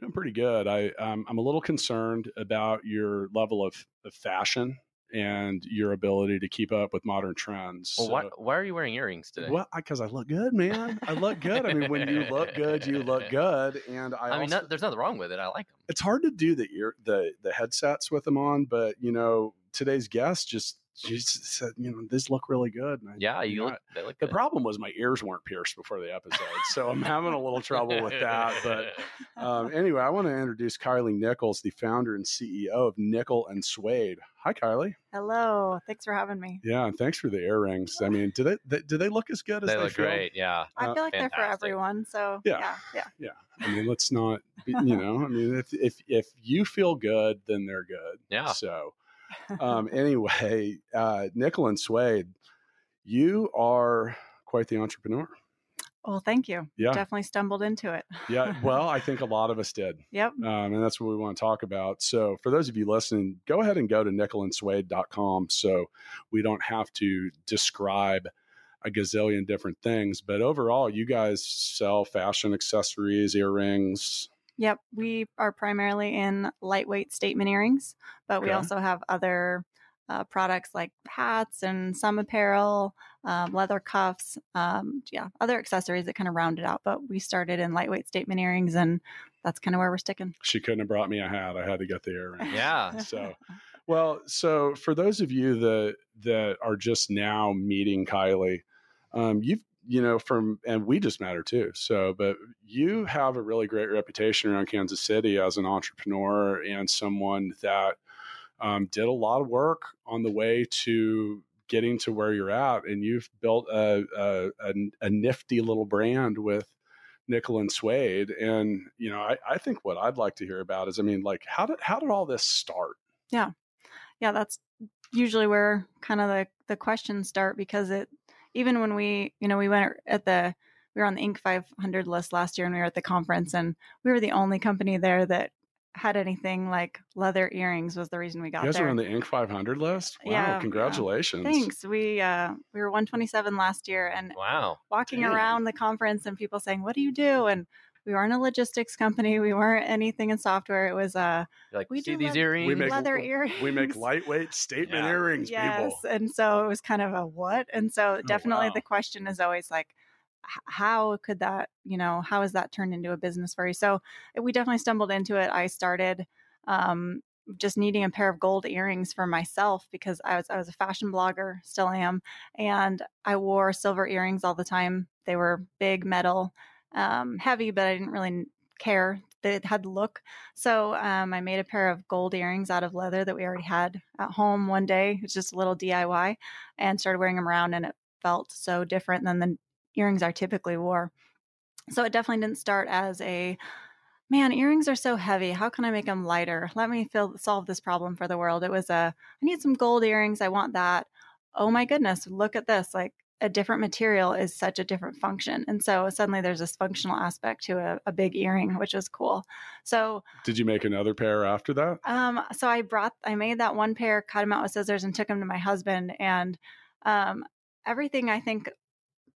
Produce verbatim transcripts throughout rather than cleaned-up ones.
Doing pretty good. I, um, I'm a little concerned about your level of, of fashion and your ability to keep up with modern trends. Well, so, why, why are you wearing earrings today? Well, because I, I look good, man. I look good. I mean, when you look good, you look good. And I, I also, mean, not, there's nothing wrong with it. I like them. It's hard to do the ear, the the headsets with them on, but you know, today's guest just. She said, you know, these look really good. And I, yeah, you know, look, they look good. The problem was my ears weren't pierced before the episode. So I'm having a little trouble with that. But um, anyway, I want to introduce Kylie Nichols, the founder and C E O of Nickel and Suede. Hi, Kylie. Hello. Thanks for having me. Yeah. And thanks for the earrings. I mean, do they, they do they look as good as they, they look? Great. Yeah. I uh, feel like fantastic. They're for everyone. So yeah. Yeah. Yeah. yeah. I mean, let's not, you know, I mean, if, if, if you feel good, then they're good. Yeah. So. um, anyway, uh, Nickel and Suede, you are quite the entrepreneur. Well, thank you. Yeah. Definitely stumbled into it. Yeah. Well, I think a lot of us did. Yep. Um, and that's what we want to talk about. So for those of you listening, go ahead and go to nickel and suede dot com so we don't have to describe a gazillion different things. But overall, you guys sell fashion accessories, earrings. Yep. We are primarily in lightweight statement earrings, but we okay. also have other uh, products like hats and some apparel, um, leather cuffs, um, yeah, other accessories that kind of round it out. But we started in lightweight statement earrings, and that's kind of where we're sticking. She couldn't have brought me a hat. I had to get the earrings. Yeah. So, well, so for those of you that, that are just now meeting Kylie, um, you've you know, from, and we just matter too. So, but you have a really great reputation around Kansas City as an entrepreneur and someone that um, did a lot of work on the way to getting to where you're at. And you've built a, a, a, a nifty little brand with Nickel and Suede. And, you know, I, I think what I'd like to hear about is, I mean, like, how did, how did all this start? Yeah. Yeah. That's usually where kind of the, the questions start, because it, even when we, you know, we went at the, we were on the Inc five hundred list last year, and we were at the conference, and we were the only company there that had anything like leather earrings. Was the reason we got there. You guys there. Were on the Inc five hundred list? Wow. Yeah, congratulations. Yeah. Thanks. We, uh, we were one twenty-seven last year, and wow. walking Damn. Around the conference and people saying, what do you do? And we weren't a logistics company. We weren't anything in software. It was uh, like, we do these earrings, we make leather earrings. We make lightweight statement yeah. earrings, yes. people. And so it was kind of a what? And so definitely oh, wow. the question is always like, how could that, you know, how is that turned into a business for you? So we definitely stumbled into it. I started um, just needing a pair of gold earrings for myself because I was I was a fashion blogger, still am. And I wore silver earrings all the time. They were big metal Um, heavy, but I didn't really care that it had look. So um, I made a pair of gold earrings out of leather that we already had at home one day. It's just a little D I Y, and started wearing them around, and it felt so different than the earrings I typically wore. So it definitely didn't start as a, man, earrings are so heavy. How can I make them lighter? Let me feel, solve this problem for the world. It was a, I need some gold earrings. I want that. Oh my goodness. Look at this. Like, a different material is such a different function. And so suddenly there's this functional aspect to a, a big earring, which was cool. So did you make another pair after that? Um, so I brought, I made that one pair, cut them out with scissors, and took them to my husband, and um, everything I think,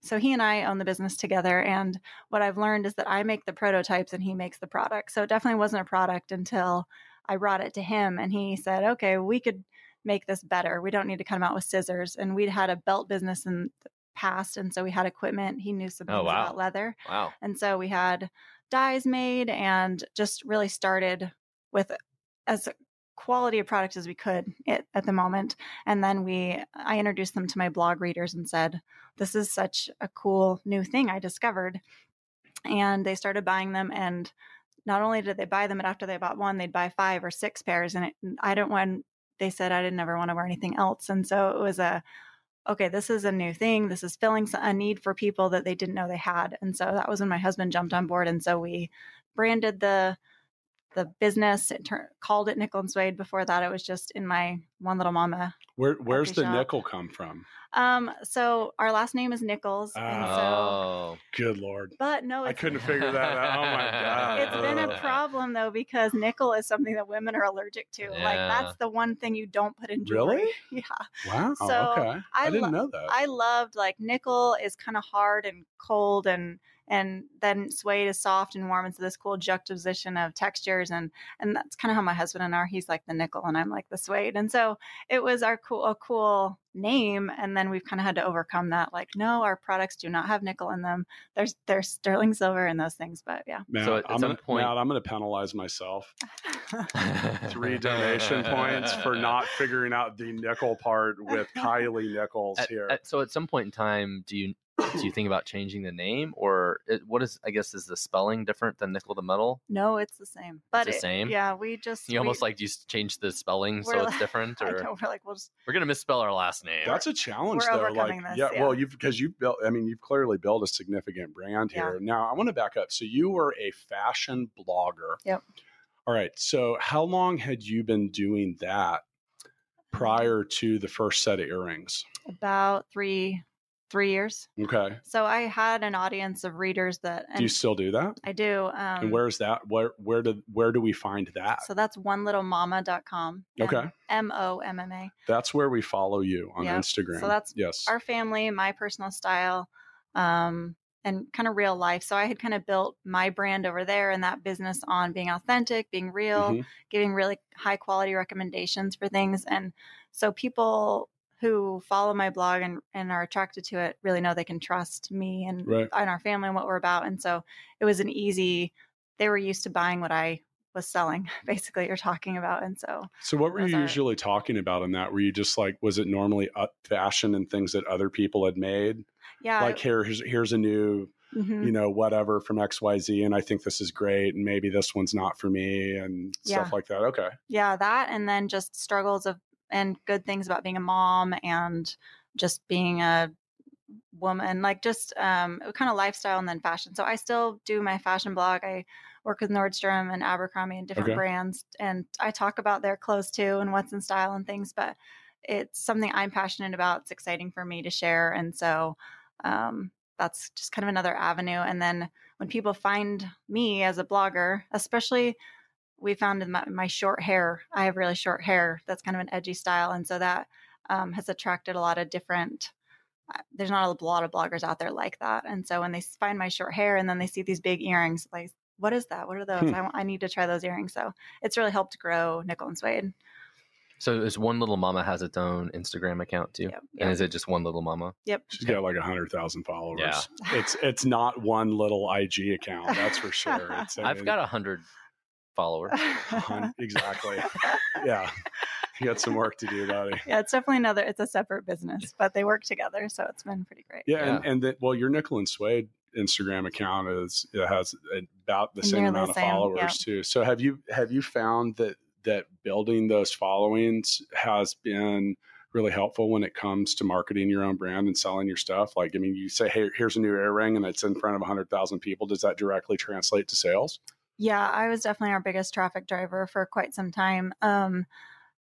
so he and I own the business together. And what I've learned is that I make the prototypes and he makes the product. So it definitely wasn't a product until I brought it to him, and he said, okay, we could make this better. We don't need to cut them out with scissors. And we'd had a belt business in the past, and so we had equipment. He knew some things oh, wow. about leather. Wow. And so we had dies made, and just really started with as quality a product as we could it, at the moment. And then we, I introduced them to my blog readers and said, this is such a cool new thing I discovered. And they started buying them, and not only did they buy them, but after they bought one, they'd buy five or six pairs. And it, I don't want They said I didn't ever want to wear anything else. And so it was a, okay, this is a new thing. This is filling a need for people that they didn't know they had. And so that was when my husband jumped on board. And so we branded the the business. It ter- called it Nickel and Suede. Before that, it was just in my One Little Mama. Where, where's the shop. Nickel come from? Um, so our last name is Nichols. Oh, and so, good Lord. But no, it's, I couldn't figure that out. Oh my God. It's been a problem though, because nickel is something that women are allergic to. Yeah. Like that's the one thing you don't put in jewelry. Really? Yeah. Wow. So okay. I, I didn't lo- know that. I loved like nickel is kind of hard and cold, and and then suede is soft and warm. And so this cool juxtaposition of textures. And, and that's kind of how my husband and I are. He's like the nickel and I'm like the suede. And so it was our cool, a cool name. And then we've kind of had to overcome that. Like, no, our products do not have nickel in them. There's, there's sterling silver and those things, but yeah. Man, so I'm going to penalize myself. Three donation points for not figuring out the nickel part with Kylie Nichols at, here. At, so at some point in time, do you, do you think about changing the name, or it, what is, I guess, is the spelling different than nickel to metal? No, it's the same. But it's the same? It, yeah, we just... You we, almost like you change the spelling so it's different? Or I know, we're like, we'll just... We're going to misspell our last name. That's a challenge, we're though. Overcoming like, this, yeah, yeah, well, you've, because you've built, I mean, you've clearly built a significant brand here. Yeah. Now, I want to back up. So you were a fashion blogger. Yep. All right. So how long had you been doing that prior to the first set of earrings? About three... Three years. Okay. So I had an audience of readers that. And do you still do that? I do. Um, and where's that? Where where do where do we find that? So that's one little mama dot com. Okay. M O M M A. That's where we follow you on yep. Instagram. So that's yes. our family, my personal style, um, and kind of real life. So I had kind of built my brand over there and that business on being authentic, being real, mm-hmm. giving really high quality recommendations for things, and so people who follow my blog and, and are attracted to it really know they can trust me and, right. and our family and what we're about. And so it was an easy, they were used to buying what I was selling, basically you're talking about. And so. So what were you our, usually talking about in that? Were you just like, was it normally up fashion and things that other people had made? Yeah. Like here, here's, here's a new, mm-hmm. you know, whatever from X Y Z. And I think this is great. And maybe this one's not for me and yeah. stuff like that. Okay. Yeah. That, and then just struggles of, and good things about being a mom and just being a woman, like just um, kind of lifestyle and then fashion. So I still do my fashion blog. I work with Nordstrom and Abercrombie and different okay. brands. And I talk about their clothes too and what's in style and things, but it's something I'm passionate about. It's exciting for me to share. And so um, that's just kind of another avenue. And then when people find me as a blogger, especially we found in my, my short hair, I have really short hair. That's kind of an edgy style. And so that um, has attracted a lot of different, uh, there's not a lot of bloggers out there like that. And so when they find my short hair and then they see these big earrings, like, what is that? What are those? Hmm. I, I need to try those earrings. So it's really helped grow Nickel and Suede. So is One Little Mama has its own Instagram account too? Yep, yep. And is it just One Little Mama? Yep. She's got like a hundred thousand followers. Yeah. It's, it's not one little I G account. That's for sure. It's, I mean, I've got a hundred. Follower. Exactly. Yeah. You got some work to do, buddy. Yeah, it's definitely another, it's a separate business, but they work together. So it's been pretty great. Yeah. yeah. And, and the, well, your Nickel and Suede Instagram account is, it has about the same Nearly amount the same, of followers yeah. too. So have you, have you found that, that building those followings has been really helpful when it comes to marketing your own brand and selling your stuff? Like, I mean, you say, hey, here's a new earring and it's in front of a hundred thousand people. Does that directly translate to sales? Yeah, I was definitely our biggest traffic driver for quite some time. Um,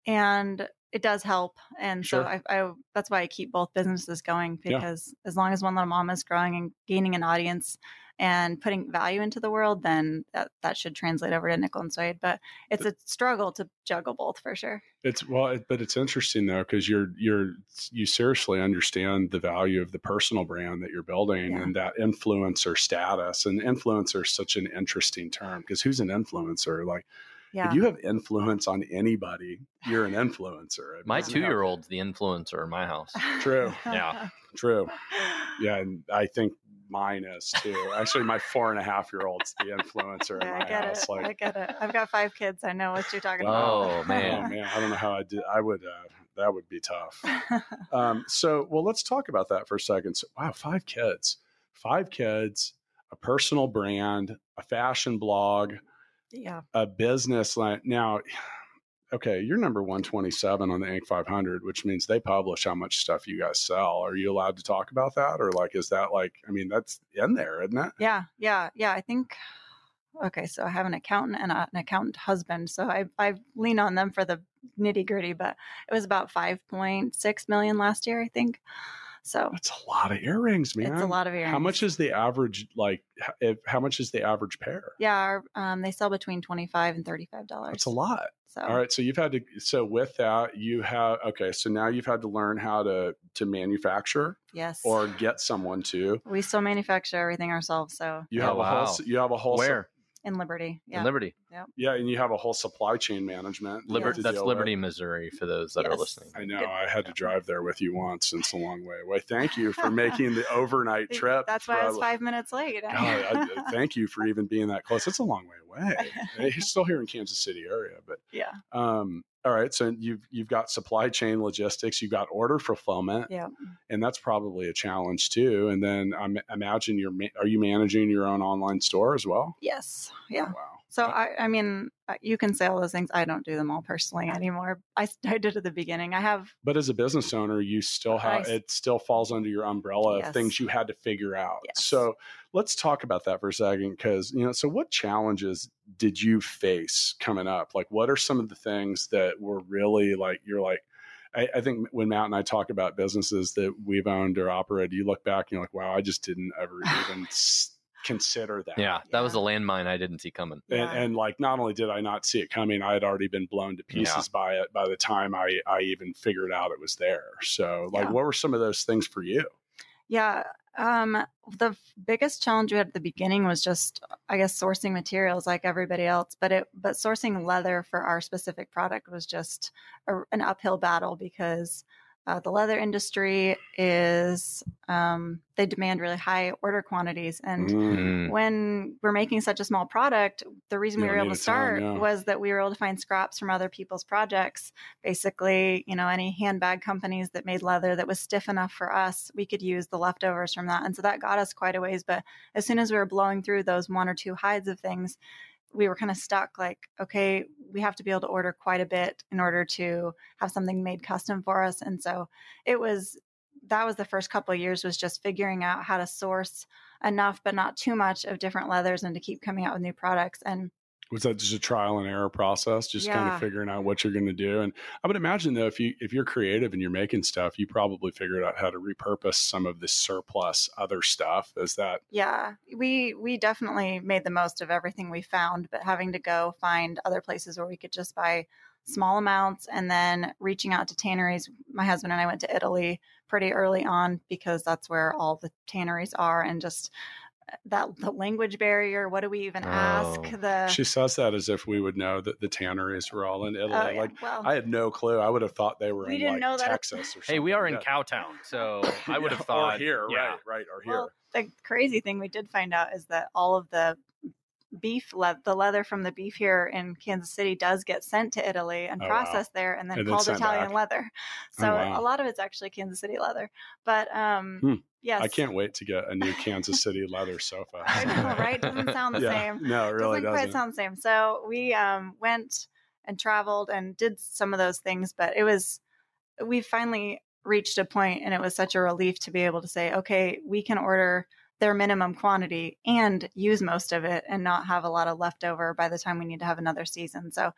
and it does help. And sure. so I, I, that's why I keep both businesses going, because yeah. as long as One Little Mama is growing and gaining an audience and putting value into the world, then that, that should translate over to Nickel and Suede. But it's a struggle to juggle both for sure. It's well, it, but it's interesting though, because you're, you're, you seriously understand the value of the personal brand that you're building yeah. and that influencer status. And influencer is such an interesting term, because who's an influencer? Like, yeah. if you have influence on anybody, you're an influencer. My two-year-old's the influencer in my house. True. Yeah. True. Yeah. And I think mine is too. Actually, my four and a half year old's the influencer yeah, in my I get house. It. Like, I get it. I've got five kids. I know what you're talking oh, about. Oh, man. Oh, man. I don't know how I did. I would, uh, that would be tough. Um, so, well, let's talk about that for a second. So, wow, five kids, five kids, a personal brand, a fashion blog. Yeah. A business line. Now, okay, you're number one twenty-seven on the Inc five hundred, which means they publish how much stuff you guys sell. Are you allowed to talk about that? Or like, is that like, I mean, that's in there, isn't it? Yeah. Yeah. Yeah. I think okay, so I have an accountant and a, an accountant husband. So I, I lean on them for the nitty gritty, but it was about five point six million last year, I think. So that's a lot of earrings, man. It's a lot of earrings. How much is the average, like, if, how much is the average pair? Yeah. Our, um, they sell between twenty-five and thirty-five dollars. That's a lot. So, all right. So you've had to, so with that you have, okay. So now you've had to learn how to, to manufacture. Yes. Or get someone to. We still manufacture everything ourselves. So you have oh, a wow. whole, you have a whole. Where? In Liberty. Yeah. In Liberty. Yeah. Yeah. And you have a whole supply chain management. Liberty, that's Liberty, with. Missouri, for those that yes. are listening. I know. Good. I had yeah. to drive there with you once, and it's a long way. Well, thank you for making the overnight trip. That's why I was five minutes late. God, I, I, thank you for even being that close. It's a long way away. He's still here in Kansas City area, but yeah. Um, all right. So you've, you've got supply chain logistics, you've got order fulfillment, yeah, and that's probably a challenge too. And then I um, imagine you're, ma- are you managing your own online store as well? Yes. Yeah. Wow. So I, I mean, you can say all those things. I don't do them all personally anymore. I, I did at the beginning. I have. But as a business owner, you still have, I, it still falls under your umbrella yes. of things you had to figure out. Yes. So let's talk about that for a second. Cause you know, so what challenges did you face coming up? Like, what are some of the things that were really like, you're like, I, I think when Matt and I talk about businesses that we've owned or operated, you look back and you're like, wow, I just didn't ever even consider that. Yeah. That yeah. was a landmine I didn't see coming. And, yeah. and like, not only did I not see it coming, I had already been blown to pieces yeah. by it by the time I, I even figured out it was there. So like, yeah. what were some of those things for you? Yeah. Um, the f- biggest challenge we had at the beginning was just, I guess, sourcing materials like everybody else, but it, but sourcing leather for our specific product was just a, an uphill battle because, uh, the leather industry is, um, they demand really high order quantities. And mm. when we're making such a small product, the reason you we were able to start time, yeah. was that we were able to find scraps from other people's projects. Basically, you know, any handbag companies that made leather that was stiff enough for us, we could use the leftovers from that. And so that got us quite a ways. But as soon as we were blowing through those one or two hides of things, we were kind of stuck like, okay, we have to be able to order quite a bit in order to have something made custom for us. And so it was, that was the first couple of years, was just figuring out how to source enough, but not too much of different leathers, and to keep coming out with new products. And was that just a trial and error process? Just yeah. kind of figuring out what you're going to do. And I would imagine though, if you, if you're creative and you're making stuff, you probably figured out how to repurpose some of the surplus other stuff. Is that? Yeah, we, we definitely made the most of everything we found, but having to go find other places where we could just buy small amounts, and then reaching out to tanneries. My husband and I went to Italy pretty early on because that's where all the tanneries are, and just that the language barrier, what do we even oh. ask? The She says that as if we would know that the tanneries were all in Italy. Oh, yeah. Like, well, I had no clue. I would have thought they were we in like, Texas or something. Hey, we are in yeah. Cowtown, so I would yeah, have thought. Or here, yeah. right, right, or well, here. The crazy thing we did find out is that all of the beef, le- the leather from the beef here in Kansas City does get sent to Italy and oh, processed wow. there, and then and called Italian back. leather. So oh, wow. a lot of it's actually Kansas City leather. But um, hmm. yes. I can't wait to get a new Kansas City leather sofa. I know, right? Doesn't sound the yeah. same. No, it really doesn't. Doesn't quite sound the same. So we um, went and traveled and did some of those things, but it was, we finally reached a point, and it was such a relief to be able to say, okay, we can order their minimum quantity and use most of it and not have a lot of leftover by the time we need to have another season. So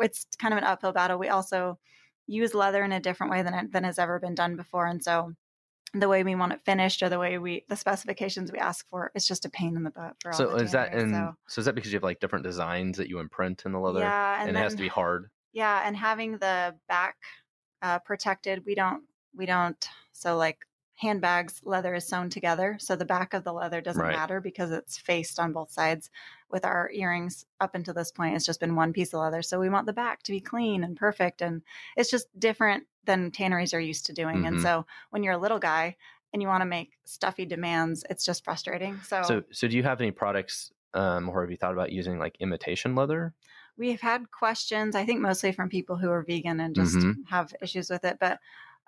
it's kind of an uphill battle. We also use leather in a different way than than has ever been done before. And so the way we want it finished, or the way we, the specifications we ask for, it's just a pain in the butt for all so the is that and so. so is that because you have like different designs that you imprint in the leather? Yeah, and, and then, it has to be hard. Yeah, and having the back uh, protected, we don't we don't so like handbags, leather is sewn together, so the back of the leather doesn't right. matter because it's faced on both sides. With our earrings, up until this point, it's just been one piece of leather, so we want the back to be clean and perfect, and it's just different than tanneries are used to doing. Mm-hmm. And so when you're a little guy and you want to make stuffy demands, it's just frustrating. So, so, so do you have any products, um, or have you thought about using like imitation leather? We've had questions, I think mostly from people who are vegan and just mm-hmm. have issues with it, but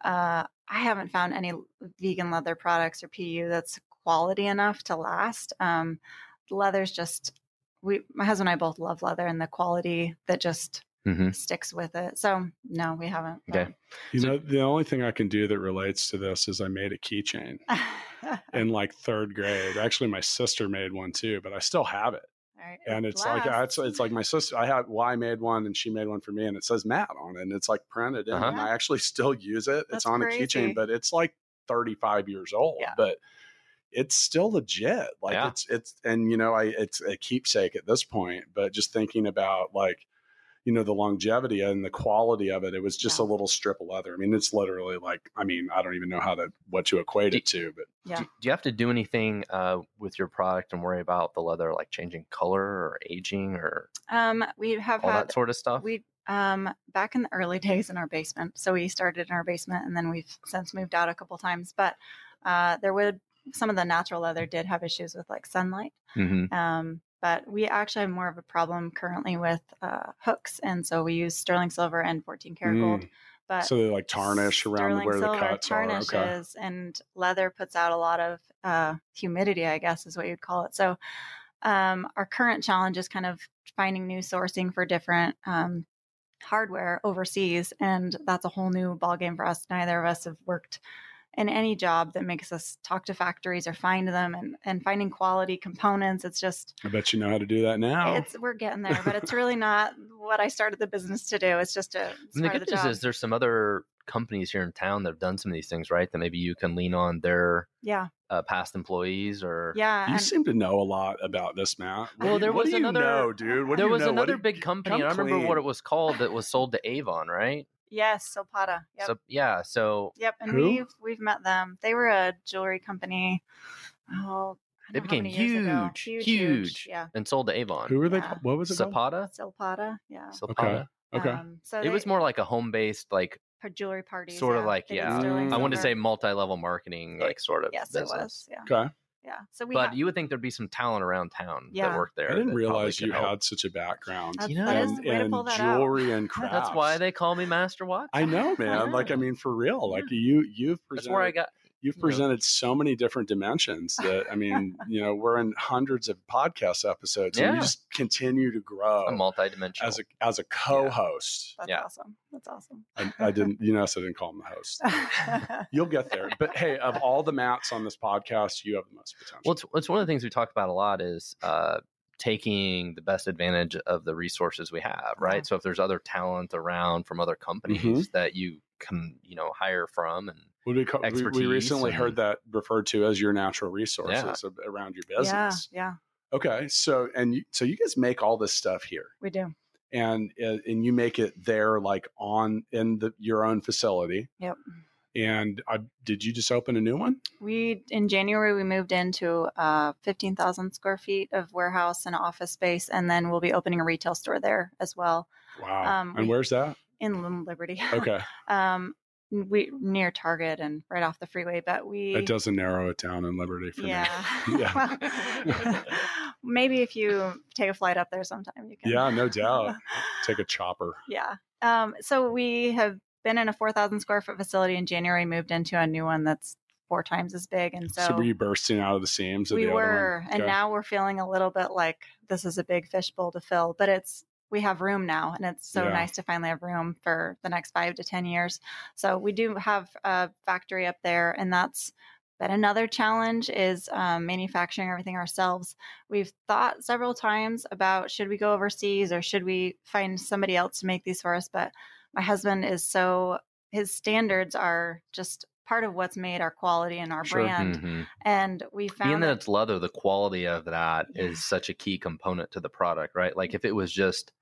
uh, I haven't found any vegan leather products or P U that's quality enough to last. Um, leather's just, we, my husband and I both love leather, and the quality that just mm-hmm. sticks with it. So no, we haven't. Okay. You know, the only thing I can do that relates to this is I made a keychain in like third grade. Actually, my sister made one too, but I still have it. Right. And it's blast. like, it's, it's like my sister, I had, well, I made one and she made one for me and it says Matt on it. And it's like printed in uh-huh. and I actually still use it. That's it's on crazy. a keychain, but it's like thirty-five years old, yeah. but it's still legit. Like yeah. it's, it's, and you know, I, it's a keepsake at this point, but just thinking about like, you know, the longevity and the quality of it, it was just yeah. a little strip of leather. I mean, it's literally like, I mean, I don't even know how to, what to equate do, it to, but yeah. do, do you have to do anything uh, with your product and worry about the leather, like changing color or aging or um, we have all had, that sort of stuff? We, um, back in the early days in our basement. So we started in our basement and then we've since moved out a couple times, but uh, there would, some of the natural leather did have issues with like sunlight. Mm-hmm. Um, But we actually have more of a problem currently with uh, hooks. And so we use sterling silver and fourteen karat mm. gold. But so they like tarnish around where the cuts are. Okay. And leather puts out a lot of uh, humidity, I guess is what you'd call it. So um, our current challenge is kind of finding new sourcing for different um, hardware overseas. And that's a whole new ballgame for us. Neither of us have worked in any job that makes us talk to factories or find them and, and finding quality components. It's just, I bet you know how to do that now. It's, we're getting there, but it's really not what I started the business to do. It's just a, it's and the good the news job. Is there's some other companies here in town that have done some of these things, right? That maybe you can lean on their yeah. uh, past employees or yeah. You and, seem to know a lot about this, Matt. What well, you, there was another, you know, dude. What there was know? another what big you, company. And I remember clean. what it was called that was sold to Avon, right? Yes, Silpada. Yep. So, yeah, so yep, and who? we've we've met them. They were a jewelry company. Oh, they became huge, huge, huge, huge, yeah, and sold to Avon. Who were yeah. they? What was it? Silpada. Silpada. Yeah. Silpada. Okay. Um, so it they, was more like a home-based, like jewelry party, sort yeah, of like yeah. I want to say multi-level marketing, like sort of. Yes, business. it was. Yeah. Okay. Yeah. So we but have, you would think there'd be some talent around town yeah. that worked there. I didn't realize you help. had such a background you know, and, and jewelry out. and crafts. That's why they call me Master Watson. I know, man. I know. Like, I mean, for real. Like you, you've presented, That's where I got, you've presented you know. so many different dimensions that, I mean, you know, we're in hundreds of podcast episodes yeah. and you just continue to grow. It's a multi-dimensional. As a, as a co-host. Yeah. That's yeah. awesome. That's awesome. I, I didn't, you know, so I didn't call him the host. You'll get there. But hey, of all the Matts on this podcast, you have the most potential. Well, it's, it's one of the things we talk about a lot is uh, taking the best advantage of the resources we have, right? Yeah. So if there's other talent around from other companies mm-hmm. that you can, you know, hire from and we, call, we, we recently and, heard that referred to as your natural resources yeah. around your business. Yeah, yeah. Okay. So, and you, so you guys make all this stuff here. We do. And and you make it there, like on in the, your own facility. Yep. And I, did you just open a new one? We in January we moved into uh, fifteen thousand square feet of warehouse and office space, and then we'll be opening a retail store there as well. Wow! Um, and we, where's that? In Liberty. Okay. um, we near Target and right off the freeway, but we it doesn't narrow it down in Liberty for yeah. me. yeah. Well, maybe if you take a flight up there sometime, you can. Yeah, no doubt. Take a chopper. Yeah. Um, so we have been in a four thousand square foot facility in January, moved into a new one that's four times as big. And so, so were you bursting out of the seams? Of we the were. Okay. And now we're feeling a little bit like this is a big fishbowl to fill, but it's, we have room now and it's so yeah. nice to finally have room for the next five to ten years. So we do have a factory up there and that's, But another challenge is um, manufacturing everything ourselves. We've thought several times about should we go overseas or should we find somebody else to make these for us? But my husband is so, his standards are just part of what's made our quality and our sure. brand. Mm-hmm. And we found Being that, that it's leather, the quality of that yeah. is such a key component to the product, right? Like if it was just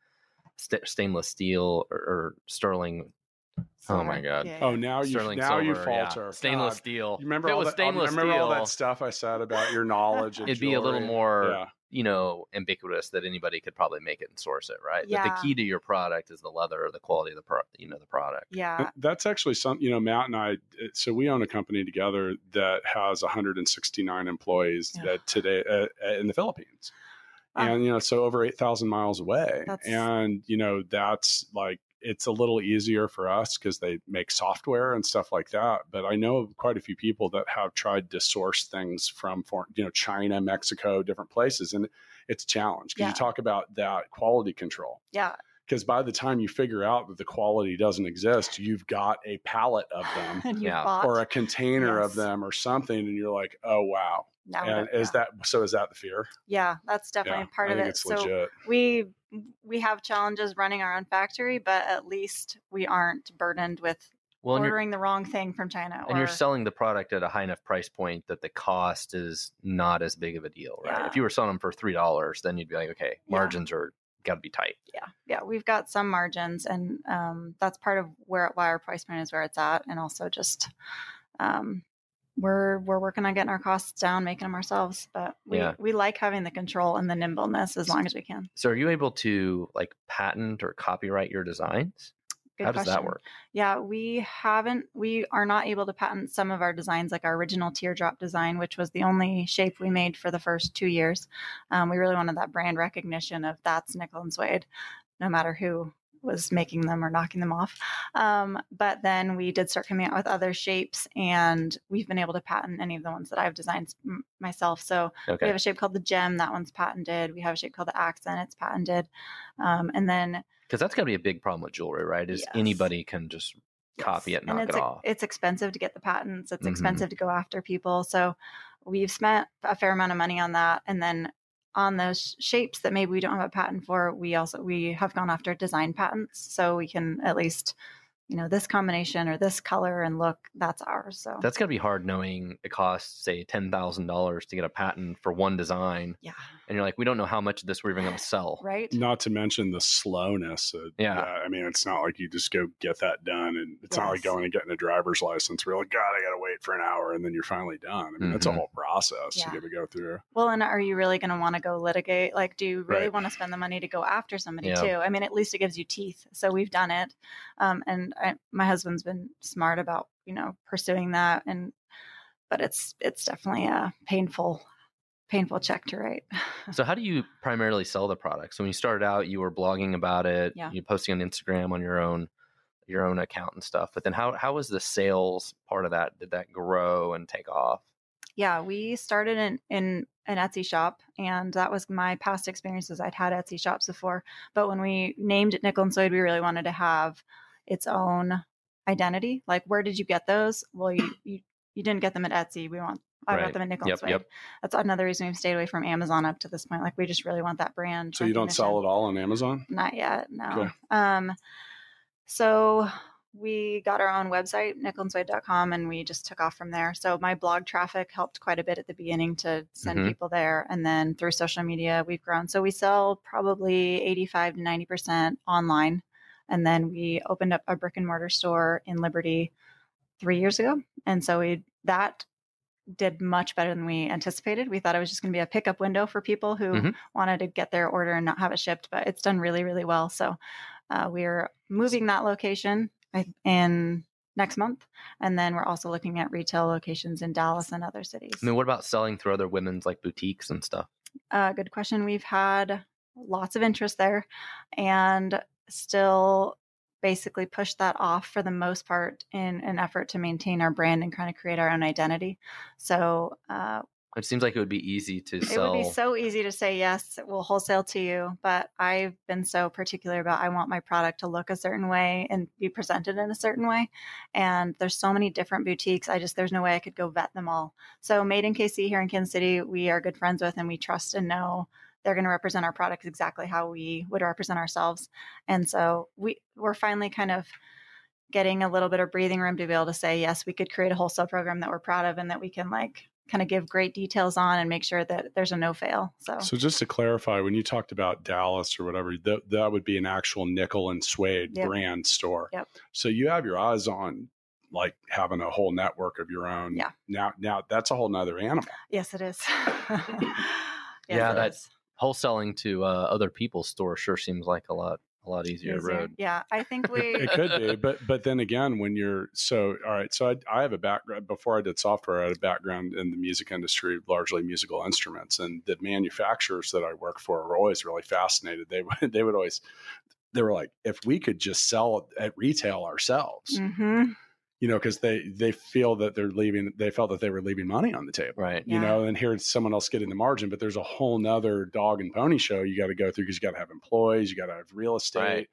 st- stainless steel or, or sterling Silver. Oh my God! Yeah. Oh, now you Sterling now silver, you falter. Yeah. Stainless God. steel. You remember, all that, stainless remember steel, all that stuff I said about your knowledge. It'd jewelry. be a little more, yeah. you know, ambiguous that anybody could probably make it and source it, right? Yeah. But the key to your product is the leather or the quality of the pro- you know the product. Yeah, that's actually something. You know, Matt and I. So we own a company together that has one hundred sixty-nine employees yeah. that today uh, in the Philippines, wow. and you know, so over eight thousand miles away, that's... and you know, that's like. It's a little easier for us because they make software and stuff like that. But I know quite a few people that have tried to source things from, foreign, you know, China, Mexico, different places. And it's a challenge because yeah. you talk about that quality control. Yeah. Because by the time you figure out that the quality doesn't exist, you've got a pallet of them and you yeah. or a container yes. of them or something. And you're like, oh, wow. Now and is that, so is that the fear? Yeah, that's definitely yeah, a part I of it. So legit. we, we have challenges running our own factory, but at least we aren't burdened with well, ordering the wrong thing from China. And or, you're selling the product at a high enough price point that the cost is not as big of a deal, right? Yeah. If you were selling them for three dollars, then you'd be like, okay, margins yeah. are got to be tight. Yeah. Yeah. We've got some margins, and um, that's part of where, why our price point is where it's at. And also just, um, we're, we're working on getting our costs down, making them ourselves, but we, yeah. we like having the control and the nimbleness as long as we can. So are you able to like patent or copyright your designs? Good How question. Does that work? Yeah, we haven't, we are not able to patent some of our designs, like our original teardrop design, which was the only shape we made for the first two years. Um, we really wanted that brand recognition of that's Nickel and Suede, no matter who was making them or knocking them off. Um, but then we did start coming out with other shapes, and we've been able to patent any of the ones that I've designed m- myself. So okay. we have a shape called the Gem. That one's patented. We have a shape called the Accent. It's patented. Um, and then... Because that's going to be a big problem with jewelry, right? Is yes. anybody can just copy yes. it, knock and it's, it off. It's expensive to get the patents. It's mm-hmm. expensive to go after people. So we've spent a fair amount of money on that. And then on those shapes that maybe we don't have a patent for, we also, we have gone after design patents. So we can at least, you know, this combination or this color and look, that's ours. So that's going to be hard knowing it costs, say, ten thousand dollars to get a patent for one design. Yeah. And you're like, we don't know how much of this we're even going to sell. Right. Not to mention the slowness. Of, yeah. yeah. I mean, it's not like you just go get that done. And it's yes. not like going and getting a driver's license. We're like, God, I got to wait for an hour. And then you're finally done. I mean, mm-hmm. that's a whole process yeah. you got to go through. Well, and are you really going to want to go litigate? Like, do you really right. want to spend the money to go after somebody yeah. too? I mean, at least it gives you teeth. So we've done it. Um, and I, my husband's been smart about, you know, pursuing that. And, but it's, it's definitely a painful, painful check to write. So how do you primarily sell the product? So when you started out, you were blogging about it, yeah. you posting on Instagram on your own, your own account and stuff. But then how, how was the sales part of that? Did that grow and take off? Yeah, we started in, in an Etsy shop, and that was my past experiences. I'd had Etsy shops before, but when we named it Nickel and Suede, we really wanted to have its own identity. Like, where did you get those? Well, you you, you didn't get them at Etsy. We want I right. got them at Nickel and Suede. Yep, yep. That's another reason we've stayed away from Amazon up to this point. Like, we just really want that brand. So you don't sell it all on Amazon? Not yet, no. Okay. Um, so we got our own website, nickel and suede dot com, and we just took off from there. So my blog traffic helped quite a bit at the beginning to send mm-hmm. people there. And then through social media, we've grown. So we sell probably eighty-five to ninety percent online. And then we opened up a brick and mortar store in Liberty three years ago. And so we that did much better than we anticipated. We thought it was just going to be a pickup window for people who mm-hmm. wanted to get their order and not have it shipped. But it's done really, really well. So uh, we're moving that location in next month. And then we're also looking at retail locations in Dallas and other cities. I mean, what about selling through other women's like boutiques and stuff? Uh, good question. We've had lots of interest there. And still basically push that off for the most part in an effort to maintain our brand and kind of create our own identity. So uh, it seems like it would be easy to sell. It would be so easy to say, yes, we'll wholesale to you. But I've been so particular about I want my product to look a certain way and be presented in a certain way. And there's so many different boutiques. I just, there's no way I could go vet them all. So Made in K C here in Kansas City, we are good friends with and we trust and know they're going to represent our products exactly how we would represent ourselves. And so we, we're finally kind of getting a little bit of breathing room to be able to say, yes, we could create a wholesale program that we're proud of and that we can like kind of give great details on and make sure that there's a no fail. So so just to clarify, when you talked about Dallas or whatever, th- that would be an actual Nickel and Suede yep. brand store. Yep. So you have your eyes on like having a whole network of your own. Yeah. Now, now that's a whole nother animal. Yes, it is. yes, yeah, it that's, is. Wholesaling to uh, other people's store sure seems like a lot, a lot easier, easier. road. Yeah, I think we. it could be, but but then again, when you're so all right. So I, I have a background before I did software. I had a background in the music industry, largely musical instruments, and the manufacturers that I worked for were always really fascinated. They they would always they were like, if we could just sell at retail ourselves. Mm-hmm. you know, because they they feel that they're leaving, they felt that they were leaving money on the table. Right. Yeah. You know, and here it's someone else getting the margin, but there's a whole nother dog and pony show you got to go through because you got to have employees, you got to have real estate, right.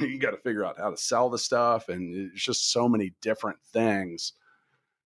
You got to figure out how to sell the stuff. And it's just so many different things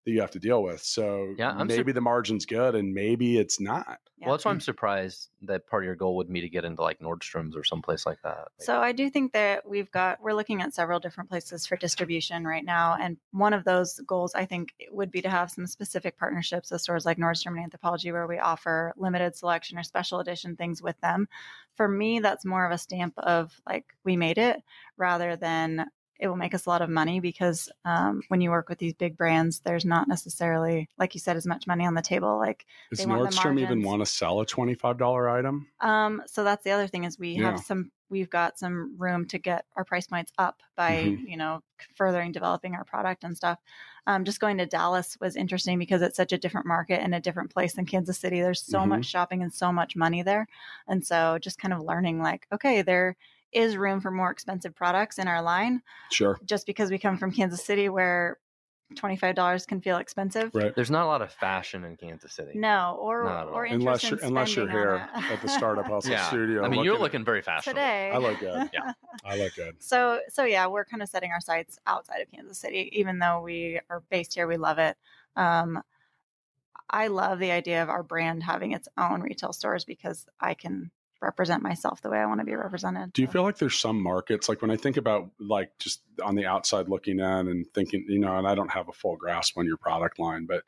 that you have to deal with. So yeah, maybe sur- the margin's good and maybe it's not. Yeah. Well, that's why I'm surprised that part of your goal would be to get into like Nordstrom's or someplace like that. So I do think that we've got, we're looking at several different places for distribution right now. And one of those goals, I think, would be to have some specific partnerships with stores like Nordstrom and Anthropologie, where we offer limited selection or special edition things with them. For me, that's more of a stamp of like, we made it, rather than it will make us a lot of money, because um, when you work with these big brands, there's not necessarily, like you said, as much money on the table. Like, does Nordstrom even want to sell a twenty-five dollars item? Um, so that's the other thing, is we yeah. have some, we've got some room to get our price points up by, mm-hmm. you know, furthering developing our product and stuff. Um, just going to Dallas was interesting because it's such a different market and a different place than Kansas City. There's so mm-hmm. much shopping and so much money there. And so just kind of learning like, okay, they're, is room for more expensive products in our line. Sure. Just because we come from Kansas City where twenty-five dollars can feel expensive. Right. There's not a lot of fashion in Kansas City. No. Or, or unless you're, unless you're here at the Startup Hustle yeah. studio. I mean, looking, you're looking very fashionable. Today. I look good. Yeah. I look good. So, so yeah, we're kind of setting our sights outside of Kansas City, even though we are based here. We love it. Um, I love the idea of our brand having its own retail stores because I can represent myself the way I want to be represented. Do you so. feel like there's some markets, like when I think about like just on the outside looking in and thinking, you know, and I don't have a full grasp on your product line, but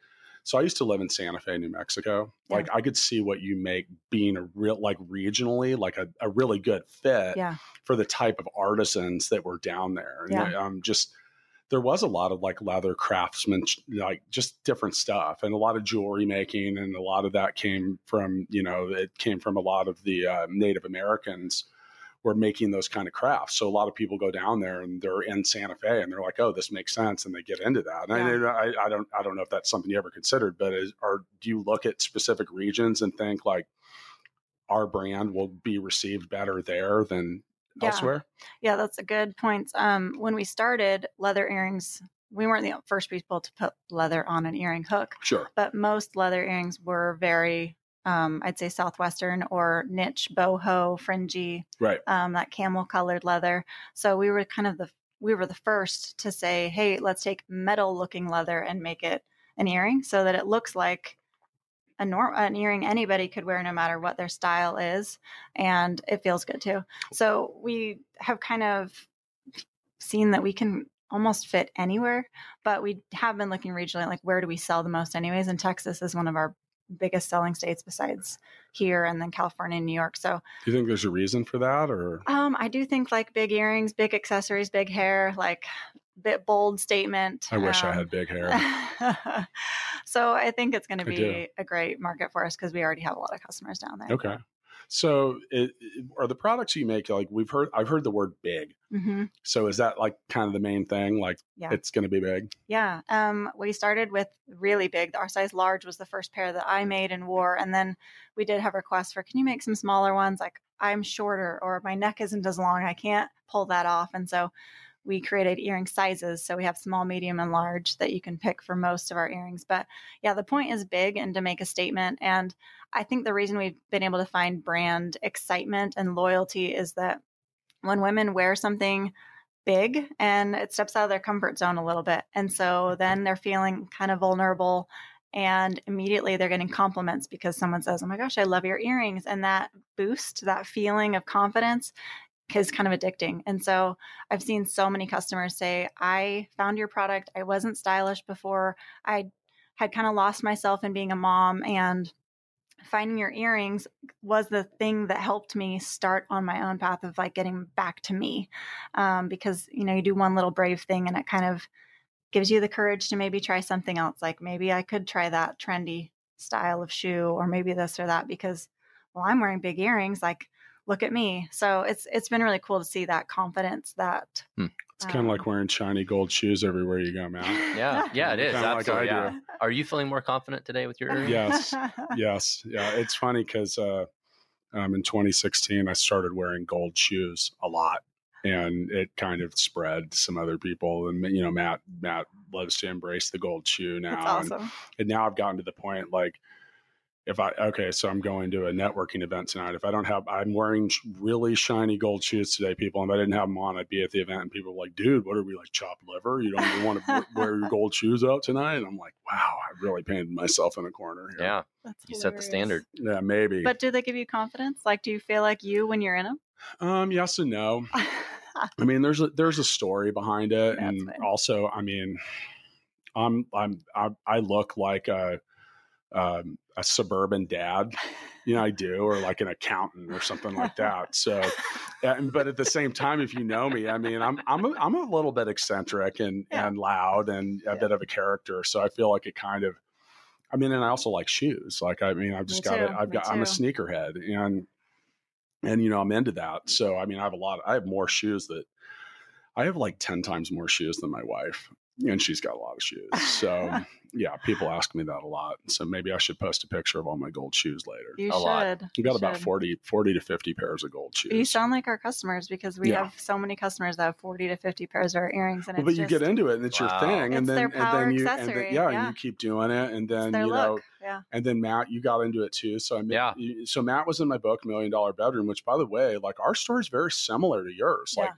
so I used to live in Santa Fe, New Mexico. Yeah. Like I could see what you make being a real, like regionally, like a, a really good fit yeah. for the type of artisans that were down there. And yeah. um, just, there was a lot of like leather craftsmen, like just different stuff, and a lot of jewelry making. And a lot of that came from, you know, it came from a lot of the uh, Native Americans were making those kind of crafts. So a lot of people go down there and they're in Santa Fe and they're like, oh, this makes sense. And they get into that. And yeah. I, I don't, I don't know if that's something you ever considered, but is, or do you look at specific regions and think like our brand will be received better there than Yeah. elsewhere? Yeah, that's a good point. Um, when we started, leather earrings, we weren't the first people to put leather on an earring hook. Sure. But most leather earrings were very, um, I'd say Southwestern or niche, boho, fringy, right. um, that camel colored leather. So we were kind of the, we were the first to say, hey, let's take metal looking leather and make it an earring so that it looks like A norm, an earring anybody could wear no matter what their style is, and it feels good too. So we have kind of seen that we can almost fit anywhere, but we have been looking regionally, like where do we sell the most anyways? And Texas is one of our biggest selling states besides here, and then California and New York. So do you think there's a reason for that? Or um, I do think like big earrings, big accessories, big hair, like bit bold statement. I wish um, I had big hair. So I think it's going to be a great market for us because we already have a lot of customers down there. Okay. So it, it, are the products you make, like we've heard, I've heard the word big. Mm-hmm. So is that like kind of the main thing? Like yeah. it's going to be big. Yeah. Um, we started with really big. Our size large was the first pair that I made and wore. And then we did have requests for, can you make some smaller ones? Like I'm shorter or my neck isn't as long. I can't pull that off. And so we created earring sizes. So we have small, medium, and large that you can pick for most of our earrings. But yeah, the point is big and to make a statement. And I think the reason we've been able to find brand excitement and loyalty is that when women wear something big and it steps out of their comfort zone a little bit. And so then they're feeling kind of vulnerable and immediately they're getting compliments because someone says, oh my gosh, I love your earrings. And that boost, that feeling of confidence is kind of addicting. And so I've seen so many customers say, I found your product. I wasn't stylish before. I had kind of lost myself in being a mom, and finding your earrings was the thing that helped me start on my own path of like getting back to me. Um, because, you know, you do one little brave thing and it kind of gives you the courage to maybe try something else. Like maybe I could try that trendy style of shoe, or maybe this or that, because, well, I'm wearing big earrings. Like, look at me. So it's it's been really cool to see that confidence that hmm. it's um, kind of like wearing shiny gold shoes everywhere you go, man. Yeah. Yeah, it is. Absolutely. Like yeah. Are you feeling more confident today with your earrings? Yes. Yes. Yeah. It's funny because uh, um, in twenty sixteen, I started wearing gold shoes a lot. and it kind of spread to some other people. And, you know, Matt, Matt loves to embrace the gold shoe now. That's awesome. And, and now I've gotten to the point, like, if I, okay, so I'm going to a networking event tonight. If I don't have, I'm wearing really shiny gold shoes today, people. And if I didn't have them on, I'd be at the event and people were like, dude, what are we, like, chopped liver? You don't even want to wear your gold shoes out tonight? And I'm like, wow, I really painted myself in a corner here. Yeah. That's you hilarious. Set the standard. Yeah, maybe. But do they give you confidence? Like, do you feel like you when you're in them? Um, yes and no. I mean, there's a, there's a story behind it. That's and fine. Also, I mean, I'm, I'm, I, I look like a, um, a suburban dad, you know, I do, or like an accountant or something like that. So, and, but at the same time, if you know me, I mean, I'm, I'm, a, I'm a little bit eccentric and, yeah. and loud and a yeah. bit of a character. So I feel like it kind of, I mean, and I also like shoes. Like, I mean, I've just me got it. I've me got, too. I'm a sneakerhead and, and, you know, I'm into that. So, I mean, I have a lot, of, I have more shoes that I have like ten times more shoes than my wife. And she's got a lot of shoes. So yeah, people ask me that a lot. So maybe I should post a picture of all my gold shoes later. You a should. Lot. We've got you about should. forty, forty to fifty pairs of gold shoes. You sound like our customers because we yeah. have so many customers that have forty to fifty pairs of our earrings. And well, it's but just, you get into it and it's wow. your thing. And it's then, their power and then you, accessory. And then, yeah, yeah. And you keep doing it. And then, you know, yeah. and then Matt, you got into it too. So I mean, yeah. so Matt was in my book, Million Dollar Bedroom, which by the way, like our store is very similar to yours. Yeah. Like,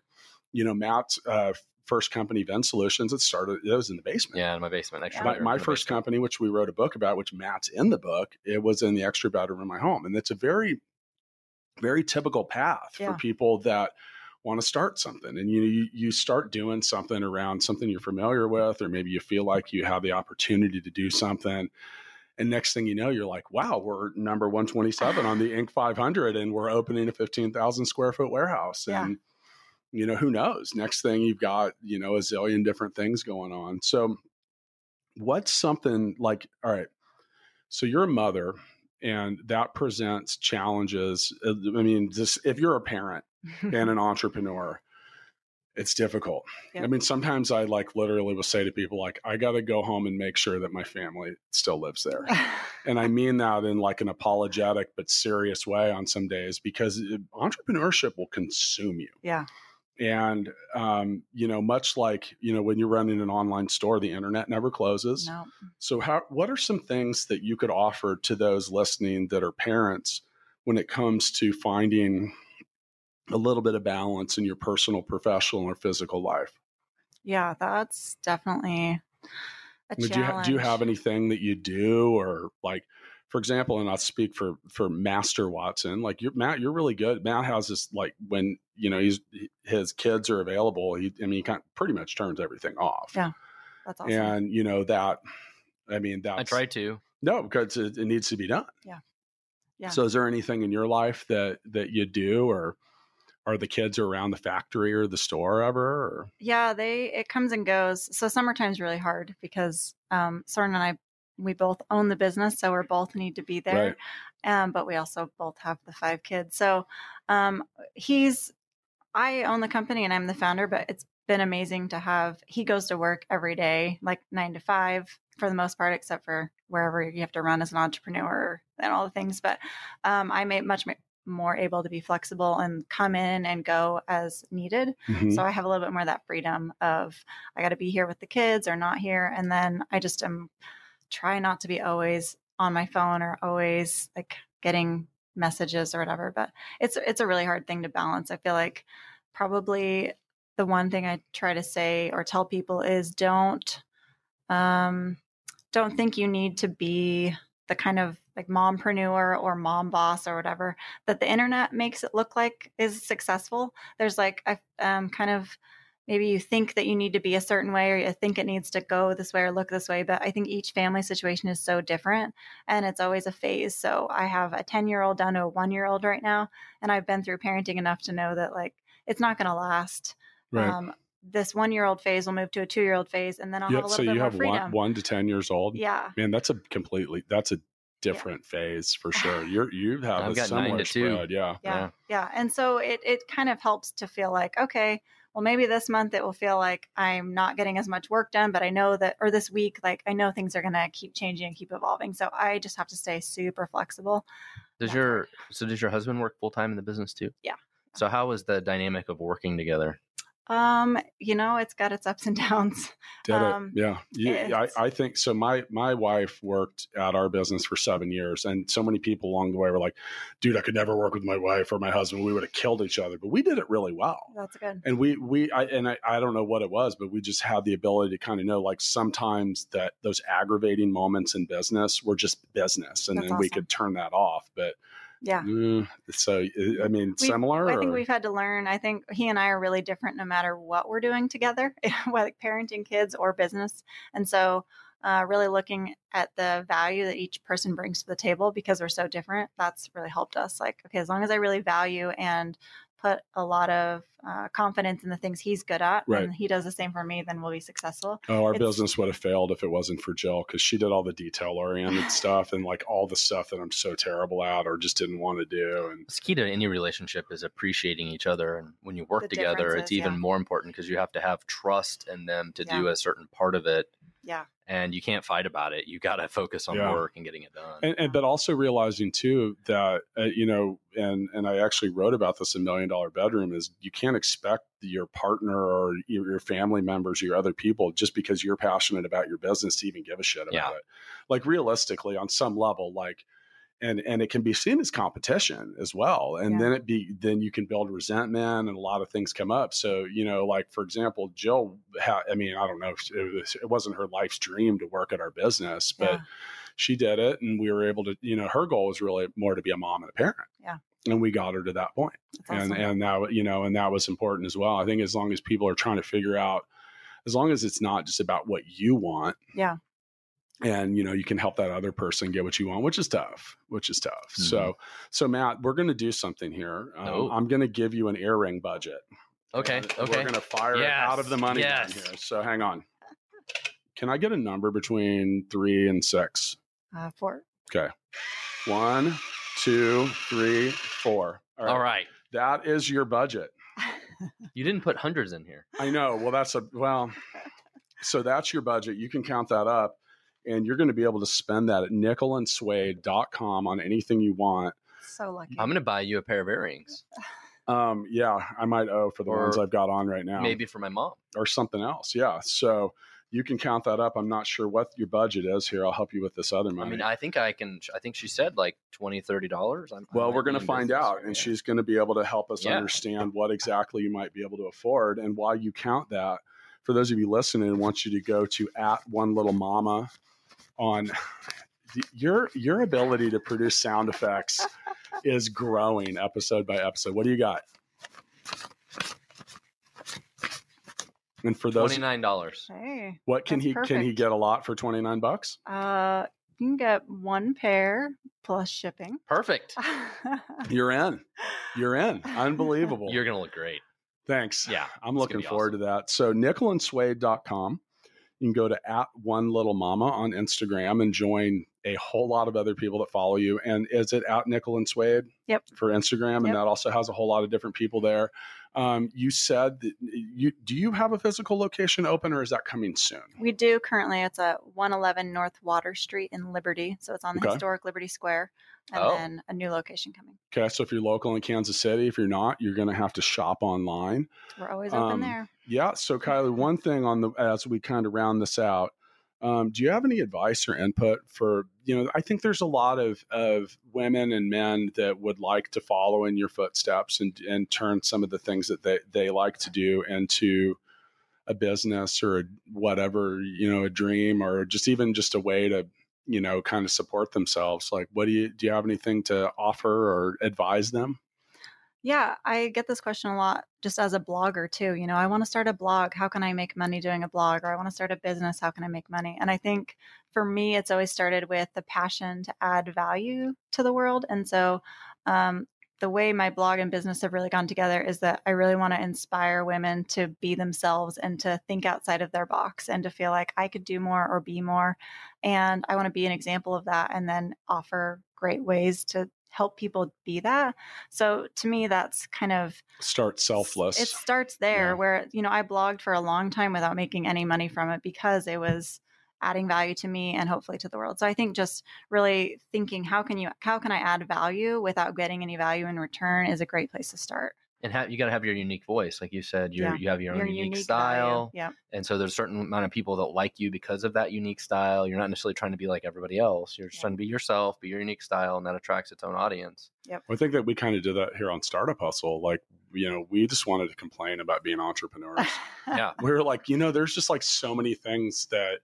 you know, Matt's, uh, first company, Venn Solutions, it started, it was in the basement. Yeah, in my basement. Actually, yeah. My, my first basement. company, which we wrote a book about, which Matt's in the book, it was in the extra bedroom in my home. And it's a very, very typical path yeah. for people that want to start something. And you you start doing something around something you're familiar with, or maybe you feel like you have the opportunity to do something. And next thing you know, you're like, wow, we're number one twenty-seven on the Inc five hundred and we're opening a fifteen thousand square foot warehouse. And yeah. you know, who knows? Next thing you've got, you know, a zillion different things going on. So what's something like, all right, so you're a mother and that presents challenges. I mean, just if you're a parent and an entrepreneur, it's difficult. Yep. I mean, sometimes I like literally will say to people like, I got to go home and make sure that my family still lives there. And I mean that in like an apologetic but serious way on some days, because entrepreneurship will consume you. Yeah. And, um, you know, much like, you know, when you're running an online store, the internet never closes. No. So how, what are some things that you could offer to those listening that are parents when it comes to finding a little bit of balance in your personal, professional, or physical life? Yeah, that's definitely a challenge. Do you, ha- do you have anything that you do or like, for example, and I'll speak for, for Master Watson, like you're, Matt, you're really good. Matt has this, like when, you know, he's, his kids are available. He, I mean, he kind of pretty much turns everything off. Yeah. That's awesome. And you know, that, I mean, that's. I try to. No, because it, it needs to be done. Yeah. Yeah. So is there anything in your life that, that you do, or are the kids around the factory or the store ever? Or? Yeah, they, it comes and goes. So summertime's really hard because, um, Soren and I, we both own the business, so we're both need to be there. Right. Um, but we also both have the five kids. So um, he's, I own the company and I'm the founder, but it's been amazing to have, he goes to work every day, like nine to five for the most part, except for wherever you have to run as an entrepreneur and all the things. But um, I made much more able to be flexible and come in and go as needed. Mm-hmm. So I have a little bit more of that freedom of I got to be here with the kids or not here. And then I just am, try not to be always on my phone or always like getting messages or whatever, but it's, it's a really hard thing to balance. I feel like probably the one thing I try to say or tell people is don't, um, don't think you need to be the kind of like mompreneur or mom boss or whatever that the internet makes it look like is successful. There's like, I um, kind of, maybe you think that you need to be a certain way or you think it needs to go this way or look this way. But I think each family situation is so different and it's always a phase. So I have a ten year old down to a one year old right now. And I've been through parenting enough to know that like, it's not going to last. Right. Um, this one year old phase will move to a two year old phase. And then I'll yep, have a little so bit more freedom. So you have one to ten years old. Yeah. Man, that's a completely, that's a different yeah. phase for sure. You're, you have I've a similar spread. Yeah. yeah. Yeah. Yeah. And so it, it kind of helps to feel like, okay, well, maybe this month it will feel like I'm not getting as much work done, but I know that, or this week, like I know things are going to keep changing and keep evolving. So I just have to stay super flexible. Does That's your, hard. So does your husband work full time in the business too? Yeah. So how was the dynamic of working together? Um, you know, it's got its ups and downs. Did um, it? Yeah. You, I, I think so. My, my wife worked at our business for seven years and so many people along the way were like, dude, I could never work with my wife or my husband. We would have killed each other, but we did it really well. That's good. And we, we, I, and I, I don't know what it was, but we just had the ability to kind of know, like sometimes that those aggravating moments in business were just business and That's then awesome. We could turn that off. But yeah. Mm, so, I mean, we've, similar? I think or? we've had to learn. I think he and I are really different no matter what we're doing together, whether parenting kids or business. And so uh, really looking at the value that each person brings to the table because we're so different, that's really helped us. Like, okay, as long as I really value and put a lot of uh, confidence in the things he's good at right. and he does the same for me, then we'll be successful. Oh, our it's, business would have failed if it wasn't for Jill because she did all the detail oriented stuff and like all the stuff that I'm so terrible at or just didn't want to do. And it's key to any relationship is appreciating each other. And when you work together, it's even yeah. more important because you have to have trust in them to yeah. do a certain part of it. Yeah. And you can't fight about it. You got to focus on yeah. work and getting it done. And, and but also realizing too that, uh, you know, and, and I actually wrote about this in Million Dollar Bedroom is you can't expect your partner or your family members, or your other people, just because you're passionate about your business to even give a shit about yeah. it. Like realistically on some level, like, and, and it can be seen as competition as well. And yeah. then it be, then you can build resentment and a lot of things come up. So, you know, like for example, Jill, ha- I mean, I don't know if it, was, it wasn't her life's dream to work at our business, but yeah. she did it and we were able to, you know, her goal was really more to be a mom and a parent. Yeah. And we got her to that point. That's awesome. And, and that, you know, and that was important as well. I think as long as people are trying to figure out, as long as it's not just about what you want. Yeah. And, you know, you can help that other person get what you want, which is tough, which is tough. Mm-hmm. So, so Matt, we're going to do something here. Um, oh. I'm going to give you an earring budget. Okay. And okay. We're going to fire yes. it out of the money yes. here. So hang on. Can I get a number between three and six? Uh, four. Okay. One, two, three, four. All right. All right. That is your budget. You didn't put hundreds in here. I know. Well, that's a, well, so that's your budget. You can count that up. And you're going to be able to spend that at nickel and suede dot com on anything you want. So lucky. I'm going to buy you a pair of earrings. Um, yeah, I might owe for the or ones I've got on right now. Maybe for my mom. Or something else. Yeah. So you can count that up. I'm not sure what your budget is here. I'll help you with this other money. I mean, I think I can, I think she said like twenty dollars, thirty dollars. I'm, well, we're going to find out right and now. She's going to be able to help us yeah. understand what exactly you might be able to afford. And while you count that, for those of you listening, I want you to go to at One Little Mama. On your your ability to produce sound effects is growing episode by episode. What do you got? And for those twenty-nine dollars. Hey, what can he perfect. Can he get a lot for twenty-nine bucks? Uh, you can get one pair plus shipping. Perfect. You're in. You're in. Unbelievable. You're gonna look great. Thanks. Yeah, I'm looking forward awesome. to that. So nickel and suede dot com. You can go to at One Little Mama on Instagram and join a whole lot of other people that follow you. And is it at Nickel and Suede? Yep. For Instagram. Yep. And that also has a whole lot of different people there. Um, you said, that you do you have a physical location open or is that coming soon? We do currently. It's at one eleven North Water Street in Liberty. So it's on the okay. historic Liberty Square. And oh. then a new location coming. Okay. So if you're local in Kansas City, if you're not, you're going to have to shop online. We're always um, open there. Yeah. So Kylie, one thing on the, as we kind of round this out, um, do you have any advice or input for, you know, I think there's a lot of, of women and men that would like to follow in your footsteps and, and turn some of the things that they, they like to do into a business or a, whatever, you know, a dream or just even just a way to, you know, kind of support themselves. Like, what do you, do you have anything to offer or advise them? Yeah, I get this question a lot just as a blogger too. You know, I want to start a blog. How can I make money doing a blog? Or I want to start a business. How can I make money? And I think for me, it's always started with the passion to add value to the world. And so, um, the way my blog and business have really gone together is that I really want to inspire women to be themselves and to think outside of their box and to feel like I could do more or be more. And I want to be an example of that and then offer great ways to help people be that. So to me, that's kind of start selfless. It starts there yeah. where, you know, I blogged for a long time without making any money from it because it was adding value to me and hopefully to the world. So I think just really thinking, how can you, how can I add value without getting any value in return is a great place to start. and have, you got to have your unique voice. Like you said, you're, yeah. you have your own your unique, unique style. Yeah. And so there's a certain amount of people that like you because of that unique style. You're not necessarily trying to be like everybody else. You're just yeah. trying to be yourself, be your unique style, and that attracts its own audience. Yep. I think that we kind of did that here on Startup Hustle. Like, you know, we just wanted to complain about being entrepreneurs. yeah. We were like, you know, there's just like so many things that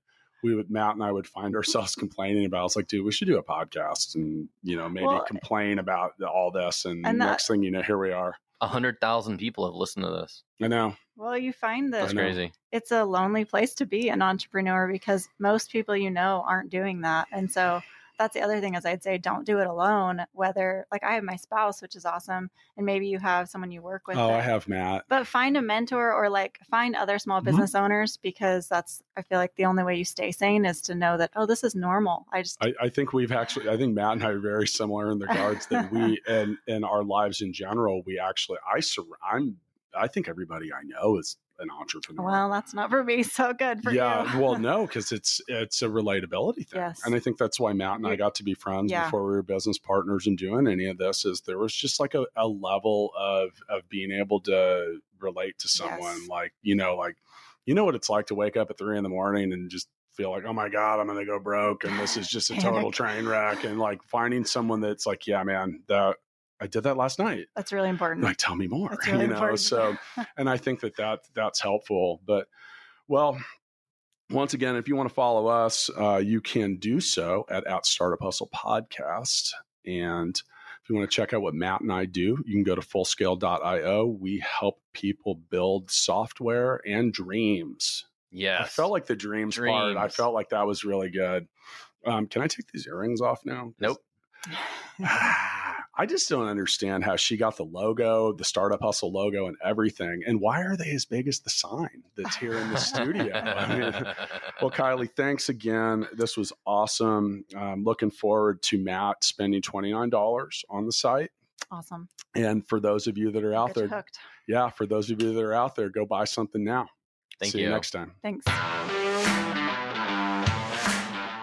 we would, Matt and I would find ourselves complaining about. It's like, dude, we should do a podcast and, you know, maybe well, complain about all this. And, and that, next thing you know, here we are. A hundred thousand people have listened to this. I know. Well, you find that that's crazy. It's a lonely place to be an entrepreneur because most people, you know, aren't doing that. And so that's the other thing is I'd say, don't do it alone. Whether like I have my spouse, which is awesome. And maybe you have someone you work with. Oh, that, I have Matt. But find a mentor or like find other small business mm-hmm. owners, because that's, I feel like the only way you stay sane is to know that, oh, this is normal. I just, I, I think we've actually, I think Matt and I are very similar in the regards that we, and in our lives in general, we actually, I sur- I'm, I think everybody I know is an entrepreneur. Well, that's not for me. So good for yeah, you. Yeah. Well, no, because it's it's a relatability thing. Yes. And I think that's why Matt and I got to be friends yeah. before we were business partners and doing any of this, is there was just like a, a level of of being able to relate to someone. Yes. Like, you know, like, you know what it's like to wake up at three in the morning and just feel like, oh my God, I'm going to go broke. And this is just a total train wreck. And like finding someone that's like, yeah, man, that, I did that last night. That's really important. Like, tell me more, really you know? Important. So, and I think that, that that's helpful. But, well, once again, if you want to follow us, uh, you can do so at, at Startup Hustle Podcast. And if you want to check out what Matt and I do, you can go to full scale dot io. We help people build software and dreams. Yes. I felt like the dreams, dreams. part, I felt like that was really good. Um, can I take these earrings off now? Nope. I just don't understand how she got the logo, the Startup Hustle logo and everything. And why are they as big as the sign that's here in the studio? I mean, well, Kylie, thanks again. This was awesome. I'm looking forward to Matt spending twenty-nine dollars on the site. Awesome. And for those of you that are out there, hooked. yeah, for those of you that are out there, go buy something now. Thank See you. you next time. Thanks.